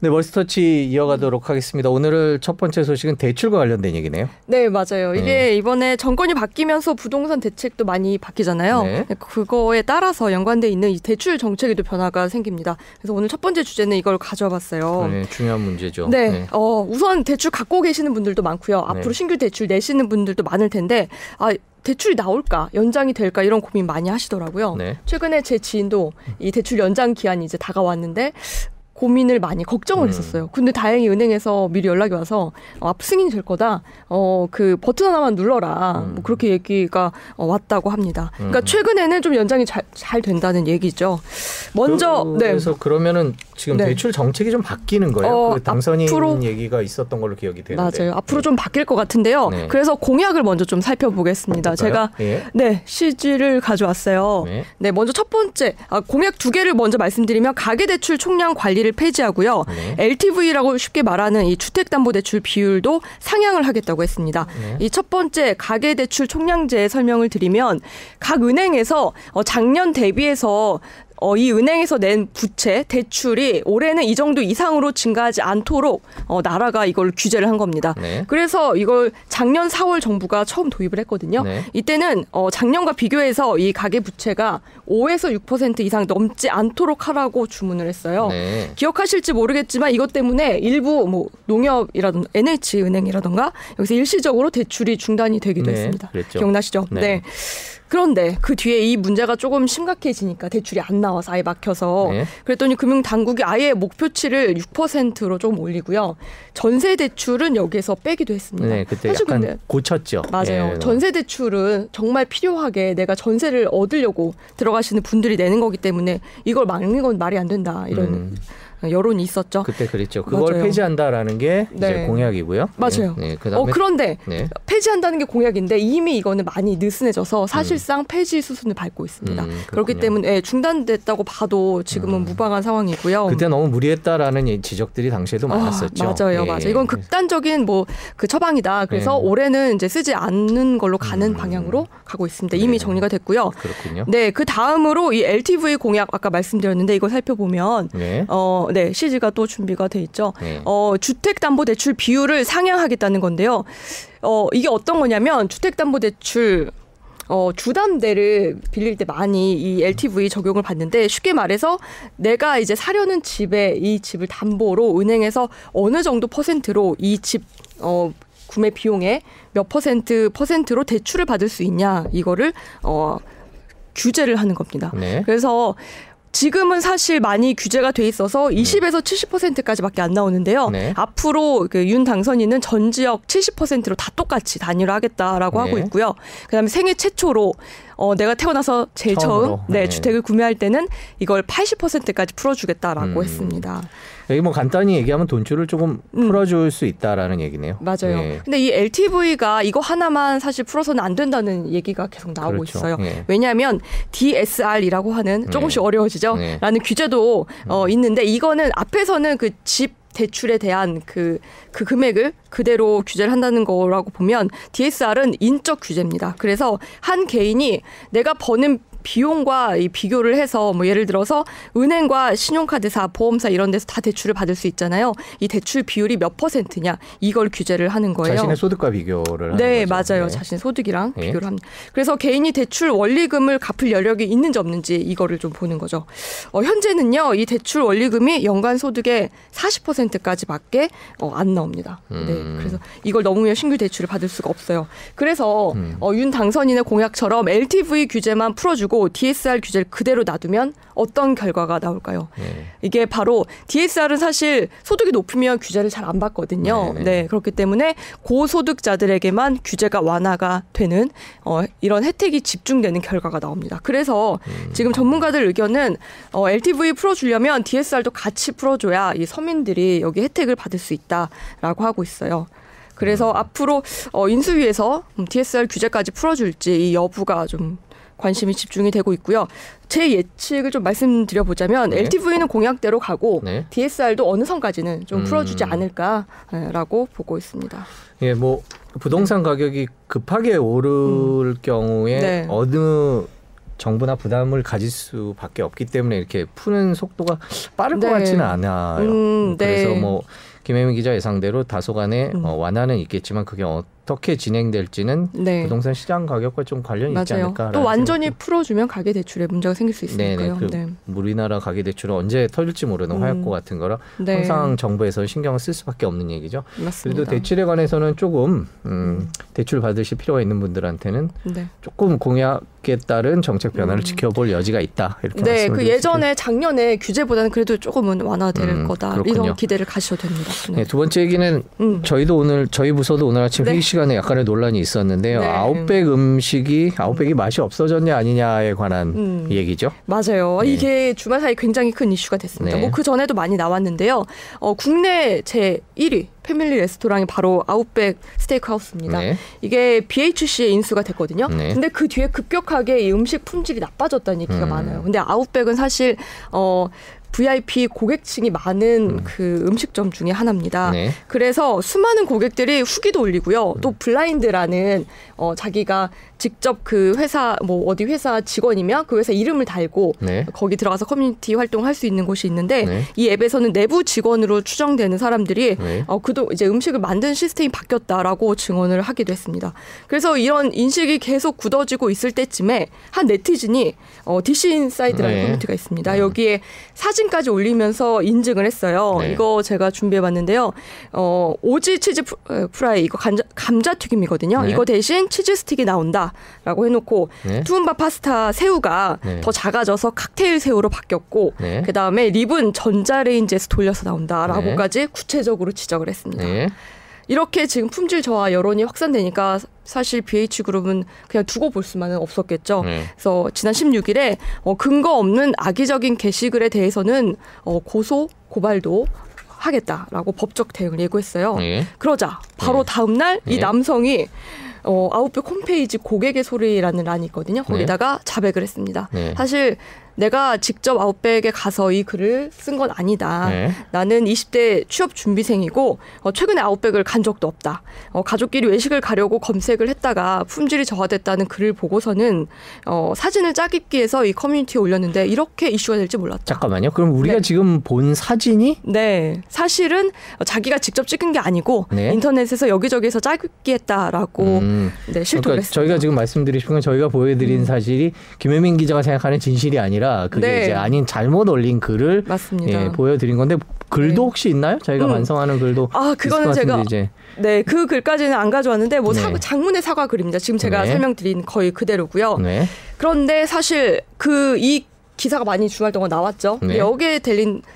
네, 멀스터치 이어가도록 하겠습니다. 오늘의 첫 번째 소식은 대출과 관련된 얘기네요. 네, 맞아요. 이게 이번에 정권이 바뀌면서 부동산 대책도 많이 바뀌잖아요. 네. 그거에 따라서 연관돼 있는 이 대출 정책에도 변화가 생깁니다. 그래서 오늘 첫 번째 주제는 이걸 가져와 봤어요. 네, 중요한 문제죠. 네, 네. 우선 대출 갖고 계시는 분들도 많고요. 앞으로 네. 신규 대출 내시는 분들도 많을 텐데 대출이 나올까, 연장이 될까 이런 고민 많이 하시더라고요. 네. 최근에 제 지인도 이 대출 연장 기한이 이제 다가왔는데 고민을 많이 걱정을 했었어요. 근데 다행히 은행에서 미리 연락이 와서 승인이 될 거다. 그 버튼 하나만 눌러라. 뭐 그렇게 얘기가 왔다고 합니다. 그러니까 최근에는 좀 연장이 잘 된다는 얘기죠. 먼저 그래서 네. 그러면은 지금 네. 대출 정책이 좀 바뀌는 거예요. 그 당선인 앞으로, 얘기가 있었던 걸로 기억이 되는데. 맞아요. 앞으로 좀 바뀔 것 같은데요. 네. 그래서 공약을 먼저 좀 살펴보겠습니다. 볼까요? 제가 예. 네, CG를 가져왔어요. 네. 네, 먼저 첫 번째 공약 두 개를 먼저 말씀드리면 가계대출 총량 관리를 폐지하고요. 네. LTV라고 쉽게 말하는 이 주택담보대출 비율도 상향을 하겠다고 했습니다. 네. 이 첫 번째 가계대출 총량제 설명을 드리면 각 은행에서 작년 대비해서 이 은행에서 낸 부채, 대출이 올해는 이 정도 이상으로 증가하지 않도록 나라가 이걸 규제를 한 겁니다. 네. 그래서 이걸 작년 4월 정부가 처음 도입을 했거든요. 네. 이때는 작년과 비교해서 이 가계부채가 5에서 6% 이상 넘지 않도록 하라고 주문을 했어요. 네. 기억하실지 모르겠지만 이것 때문에 일부 뭐 농협이라든가 NH은행이라든가 여기서 일시적으로 대출이 중단이 되기도 네. 했습니다. 그랬죠. 기억나시죠? 네. 네. 그런데 그 뒤에 이 문제가 조금 심각해지니까 대출이 안 나와서 아예 막혀서 네. 그랬더니 금융당국이 아예 목표치를 6%로 좀 올리고요. 전세대출은 여기에서 빼기도 했습니다. 네, 그때 사실 약간 근데, 고쳤죠. 맞아요. 예, 전세대출은 정말 필요하게 내가 전세를 얻으려고 들어가시는 분들이 내는 거기 때문에 이걸 막는 건 말이 안 된다. 이런 여론이 있었죠. 그때 그랬죠. 그걸 맞아요. 폐지한다라는 게 네. 이제 공약이고요. 맞아요. 네. 네. 그다음에 그런데 네. 폐지한다는 게 공약인데 이미 이거는 많이 느슨해져서 사실상 폐지 수순을 밟고 있습니다. 그렇기 때문에 네, 중단됐다고 봐도 지금은 무방한 상황이고요. 그때 너무 무리했다라는 지적들이 당시에도 많았었죠. 맞아요. 네. 맞아요. 이건 극단적인 뭐 그 처방이다. 그래서 네. 올해는 이제 쓰지 않는 걸로 가는 방향으로 가고 있습니다. 이미 네. 정리가 됐고요. 그렇군요. 네, 그 다음으로 이 LTV 공약 아까 말씀드렸는데 이걸 살펴보면 네. 네, CG가 또 준비가 돼 있죠. 네. 주택담보대출 비율을 상향하겠다는 건데요. 이게 어떤 거냐면 주택담보대출 주담대를 빌릴 때 많이 이 LTV 적용을 받는데 쉽게 말해서 내가 이제 사려는 집에 이 집을 담보로 은행에서 어느 정도 퍼센트로 이 집 구매 비용의 몇 퍼센트로 대출을 받을 수 있냐 이거를 규제를 하는 겁니다. 네. 그래서 지금은 사실 많이 규제가 돼 있어서 20에서 70%까지밖에 안 나오는데요. 네. 앞으로 그 윤 당선인은 전 지역 70%로 다 똑같이 단일화하겠다라고 네. 하고 있고요. 그다음에 생애 최초로 내가 태어나서 제일 처음 네. 주택을 구매할 때는 이걸 80%까지 풀어주겠다라고 했습니다. 여기 뭐 간단히 얘기하면 돈줄을 조금 풀어줄 수 있다라는 얘기네요. 맞아요. 네. 근데 이 LTV가 이거 하나만 사실 풀어서는 안 된다는 얘기가 계속 나오고 그렇죠. 있어요. 네. 왜냐하면 DSR이라고 하는 조금씩 네. 어려워지죠. 네. 라는 규제도 있는데 이거는 앞에서는 그 집 대출에 대한 그 금액을 그대로 규제를 한다는 거라고 보면 DSR은 인적 규제입니다. 그래서 한 개인이 내가 버는 비용과 이 비교를 해서 뭐 예를 들어서 은행과 신용카드사, 보험사 이런 데서 다 대출을 받을 수 있잖아요. 이 대출 비율이 몇 퍼센트냐 이걸 규제를 하는 거예요. 자신의 소득과 비교를 하는 네, 거죠. 맞아요. 네. 자신의 소득이랑 네. 비교를 합니다. 그래서 개인이 대출 원리금을 갚을 여력이 있는지 없는지 이거를 좀 보는 거죠. 현재는요. 이 대출 원리금이 연간 소득의 40%까지밖에 안 나옵니다. 네, 그래서 이걸 넘으면 신규 대출을 받을 수가 없어요. 그래서 윤 당선인의 공약처럼 LTV 규제만 풀어주고 DSR 규제를 그대로 놔두면 어떤 결과가 나올까요? 네. 이게 바로 DSR은 사실 소득이 높으면 규제를 잘 안 받거든요. 네, 네. 네, 그렇기 때문에 고소득자들에게만 규제가 완화가 되는 이런 혜택이 집중되는 결과가 나옵니다. 그래서 지금 전문가들 의견은 LTV 풀어주려면 DSR도 같이 풀어줘야 이 서민들이 여기 혜택을 받을 수 있다라고 하고 있어요. 그래서 앞으로 인수위에서 DSR 규제까지 풀어줄지 이 여부가 좀 관심이 집중이 되고 있고요. 제 예측을 좀 말씀드려보자면 네. LTV는 공약대로 가고 네. DSR도 어느 선까지는 좀 풀어주지 않을까라고 보고 있습니다. 예, 뭐 부동산 가격이 급하게 오를 경우에 네. 어느 정부나 부담을 가질 수밖에 없기 때문에 이렇게 푸는 속도가 빠를 것 같지는 않아요. 그래서 뭐 김혜민 기자 예상대로 다소간의 완화는 있겠지만 그게 어떻게 진행될지는 부동산 시장 가격과 좀 관련이 있지 않을까. 또 완전히 풀어주면 가계대출에 문제가 생길 수 있으니까요. 우리나라 가계대출은 언제 터질지 모르는 화약고 같은 거라 항상 정부에서는 신경을 쓸 수밖에 없는 얘기죠. 맞습니다. 그래도 대출에 관해서는 조금 대출 받으실 필요가 있는 분들한테는 조금 공약에 따른 정책 변화를 지켜볼 여지가 있다. 이렇게 말씀을 드릴 수 있습니다. 예전에 작년에 규제보다는 그래도 조금은 완화될 거다. 그렇군요. 이런 기대를 가셔도 됩니다. 네, 두 번째 얘기는 저희도 오늘 저희 부서도 오늘 아침 회의 시간에 약간의 논란이 있었는데요. 아웃백 음식이 아웃백이 맛이 없어졌냐 아니냐에 관한 얘기죠. 맞아요. 네. 이게 주말 사이 굉장히 큰 이슈가 됐습니다. 뭐 그 전에도 많이 나왔는데요. 국내 제 1위 패밀리 레스토랑이 바로 아웃백 스테이크하우스입니다. 이게 BHC에 인수가 됐거든요. 근데 그 뒤에 급격하게 이 음식 품질이 나빠졌다는 얘기가 많아요. 근데 아웃백은 사실 VIP 고객층이 많은 그 음식점 중에 하나입니다. 그래서 수많은 고객들이 후기도 올리고요. 또 블라인드라는 자기가 직접 그 회사 뭐 어디 회사 직원이면 그 회사 이름을 달고 거기 들어가서 커뮤니티 활동할 수 있는 곳이 있는데 이 앱에서는 내부 직원으로 추정되는 사람들이 그도 이제 음식을 만든 시스템이 바뀌었다라고 증언을 하기도 했습니다. 그래서 이런 인식이 계속 굳어지고 있을 때쯤에 한 네티즌이 DC 인사이드라는 커뮤니티가 있습니다. 여기에 사진까지 올리면서 인증을 했어요. 이거 제가 준비해봤는데요. 오지 치즈 프라이 이거 감자튀김이거든요. 이거 대신 치즈 스틱이 나온다라고 해놓고 투움바 파스타 새우가 더 작아져서 칵테일 새우로 바뀌었고 그 다음에 립은 전자레인지에서 돌려서 나온다라고까지 구체적으로 지적을 했습니다. 이렇게 지금 품질 저하 여론이 확산되니까 사실 BH그룹은 그냥 두고 볼 수만은 없었겠죠. 그래서 지난 16일에 근거 없는 악의적인 게시글에 대해서는 고소, 고발도 하겠다라고 법적 대응을 예고했어요. 그러자 바로 다음 날 이 남성이 아웃백 홈페이지 고객의 소리라는 란이 있거든요. 거기다가 자백을 했습니다. 사실 내가 직접 아웃백에 가서 이 글을 쓴 건 아니다. 나는 20대 취업 준비생이고 최근에 아웃백을 간 적도 없다. 가족끼리 외식을 가려고 검색을 했다가 품질이 저하됐다는 글을 보고서는 사진을 짜깁기해서 이 커뮤니티에 올렸는데 이렇게 이슈가 될지 몰랐다. 잠깐만요. 그럼 우리가 지금 본 사진이? 사실은 자기가 직접 찍은 게 아니고 인터넷에서 여기저기에서 짜깁기했다라고 실토를 했습니다. 저희가 지금 말씀드리신 건 저희가 보여드린 사실이 김혜민 기자가 생각하는 진실이 아니라 그게 이제 아닌 잘못 올린 글을 보여드린 건데 글도 혹시 있나요? 저희가 완성하는 글도 그거는 제가 그 글까지는 안 가져왔는데 뭐 장문의 사과 글입니다. 지금 제가 설명드린 거의 그대로고요. 그런데 사실 이 기사가 많이 주말 동안 나왔죠. 여기에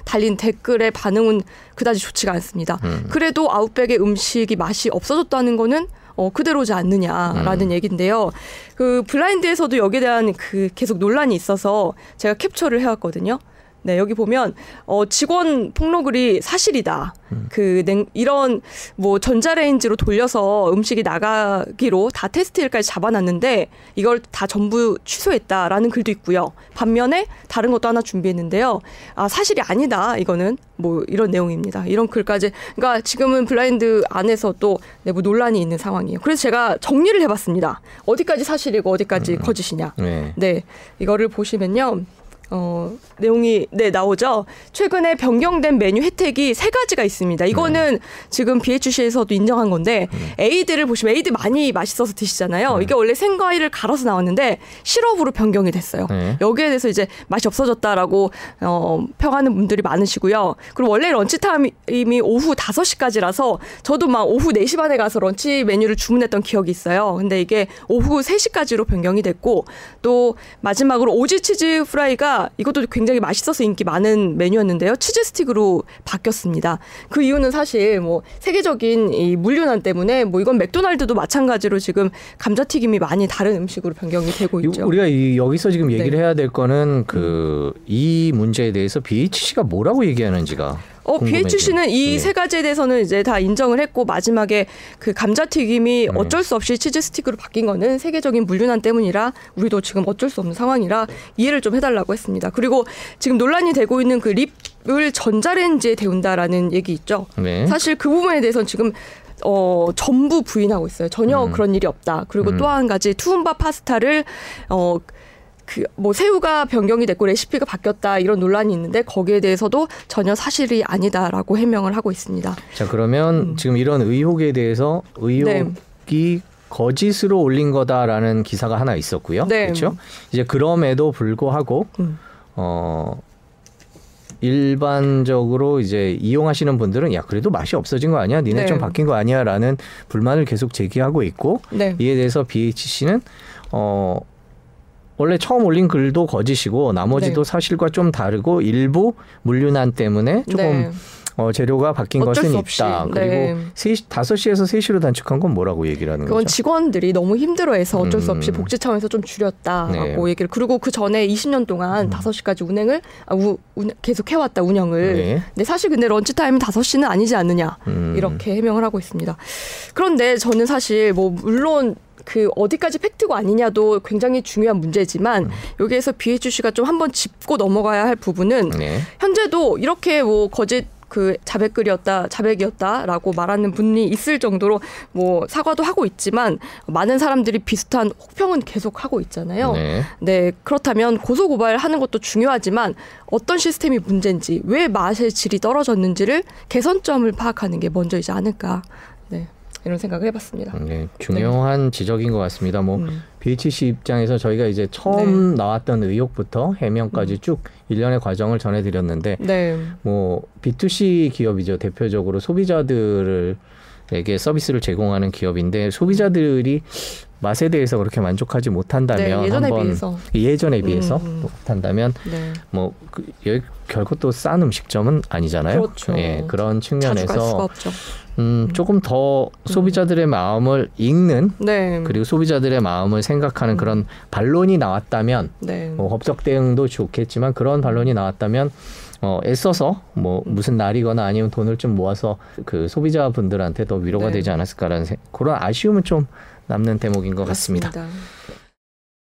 달린 댓글의 반응은 그다지 좋지가 않습니다. 그래도 아웃백의 음식이 맛이 없어졌다는 거는 그대로지 않느냐라는 얘기인데요. 그 블라인드에서도 여기에 대한 계속 논란이 있어서 제가 캡처를 해왔거든요. 여기 보면 직원 폭로글이 사실이다. 이런 뭐 전자레인지로 돌려서 음식이 나가기로 다 테스트일까지 잡아놨는데 이걸 다 전부 취소했다라는 글도 있고요. 반면에 다른 것도 하나 준비했는데요. 사실이 아니다. 이거는 뭐 이런 내용입니다. 이런 글까지. 그러니까 지금은 블라인드 안에서 또 내부 논란이 있는 상황이에요. 그래서 제가 정리를 해봤습니다. 어디까지 사실이고 어디까지 거짓이냐. 이거를 보시면요. 내용이 나오죠. 최근에 변경된 메뉴 혜택이 3가지가 있습니다. 이거는 지금 BHC에서도 인정한 건데 에이드를 보시면 에이드 많이 맛있어서 드시잖아요. 이게 원래 생과일을 갈아서 나왔는데 시럽으로 변경이 됐어요. 여기에 대해서 이제 맛이 없어졌다라고 평하는 분들이 많으시고요. 그리고 원래 런치타임이 오후 5시까지라서 저도 막 오후 4시 반에 가서 런치 메뉴를 주문했던 기억이 있어요. 근데 이게 오후 3시까지로 변경이 됐고 또 마지막으로 오지 치즈 프라이가 이것도 굉장히 맛있어서 인기 많은 메뉴였는데요. 치즈 스틱으로 바뀌었습니다. 그 이유는 사실 뭐 세계적인 이 물류난 때문에 뭐 이건 맥도날드도 마찬가지로 지금 감자튀김이 많이 다른 음식으로 변경이 되고 있죠. 우리가 여기서 지금 얘기를 해야 될 거는 이 문제에 대해서 BHC가 뭐라고 얘기하는지가. BHC는 이 세 가지에 대해서는 이제 다 인정을 했고 마지막에 그 감자튀김이 어쩔 수 없이 치즈 스틱으로 바뀐 거는 세계적인 물류난 때문이라 우리도 지금 어쩔 수 없는 상황이라 이해를 좀 해달라고 했습니다. 그리고 지금 논란이 되고 있는 그 립을 전자레인지에 데운다라는 얘기 있죠. 사실 그 부분에 대해서는 지금 전부 부인하고 있어요. 전혀 그런 일이 없다. 그리고 또 한 가지 투움바 파스타를 그 뭐 새우가 변경이 됐고 레시피가 바뀌었다 이런 논란이 있는데 거기에 대해서도 전혀 사실이 아니다라고 해명을 하고 있습니다. 자, 그러면 지금 이런 의혹에 대해서 의혹이 네. 거짓으로 올린 거다라는 기사가 하나 있었고요. 네. 그렇죠? 이제 그럼에도 불구하고 일반적으로 이제 이용하시는 분들은 야 그래도 맛이 없어진 거 아니야? 니네 네. 좀 바뀐 거 아니야?라는 불만을 계속 제기하고 있고 네. 이에 대해서 BHC는 원래 처음 올린 글도 거짓이고 나머지도 네. 사실과 좀 다르고 일부 물류난 때문에 조금 네. 재료가 바뀐 것은 있다. 그리고 네. 5시에서 3시로 단축한 건 뭐라고 얘기를 하는 거죠? 직원들이 너무 힘들어해서 어쩔 수 없이 복지 차원에서 좀 줄였다라고 네. 얘기를. 그리고 그 전에 20년 동안 5시까지 계속 해왔다 운영을. 네. 근데 사실 근데 런치 타임은 5시는 아니지 않느냐 이렇게 해명을 하고 있습니다. 그런데 저는 사실 뭐 물론 그 어디까지 팩트고 아니냐도 굉장히 중요한 문제지만 여기에서 BHC가 좀 한번 짚고 넘어가야 할 부분은 네. 현재도 이렇게 뭐 거짓 그 자백이었다라고 말하는 분이 있을 정도로 뭐 사과도 하고 있지만 많은 사람들이 비슷한 혹평은 계속 하고 있잖아요. 네. 네, 그렇다면 고소고발하는 것도 중요하지만 어떤 시스템이 문제인지 왜 맛의 질이 떨어졌는지를 개선점을 파악하는 게 먼저이지 않을까. 네. 이런 생각을 해봤습니다. 네, 중요한 네. 지적인 것 같습니다. 뭐 BHC 입장에서 저희가 이제 처음 네. 나왔던 의혹부터 해명까지 쭉 일련의 과정을 전해드렸는데, 네. 뭐 B2C 기업이죠. 대표적으로 소비자들에게 서비스를 제공하는 기업인데 소비자들이 맛에 대해서 그렇게 만족하지 못한다면, 네, 예전에 비해서 못한다면, 네. 뭐 결코 또 싼 음식점은 아니잖아요. 그렇죠. 예, 그런 측면에서. 자주 갈 수가 없죠. 조금 더 소비자들의 마음을 읽는 네. 그리고 소비자들의 마음을 생각하는 그런 반론이 나왔다면 네. 뭐 법적 대응도 좋겠지만 그런 반론이 나왔다면 애써서 뭐 무슨 날이거나 아니면 돈을 좀 모아서 그 소비자분들한테 더 위로가 네. 되지 않았을까라는 그런 아쉬움은 좀 남는 대목인 것 같습니다.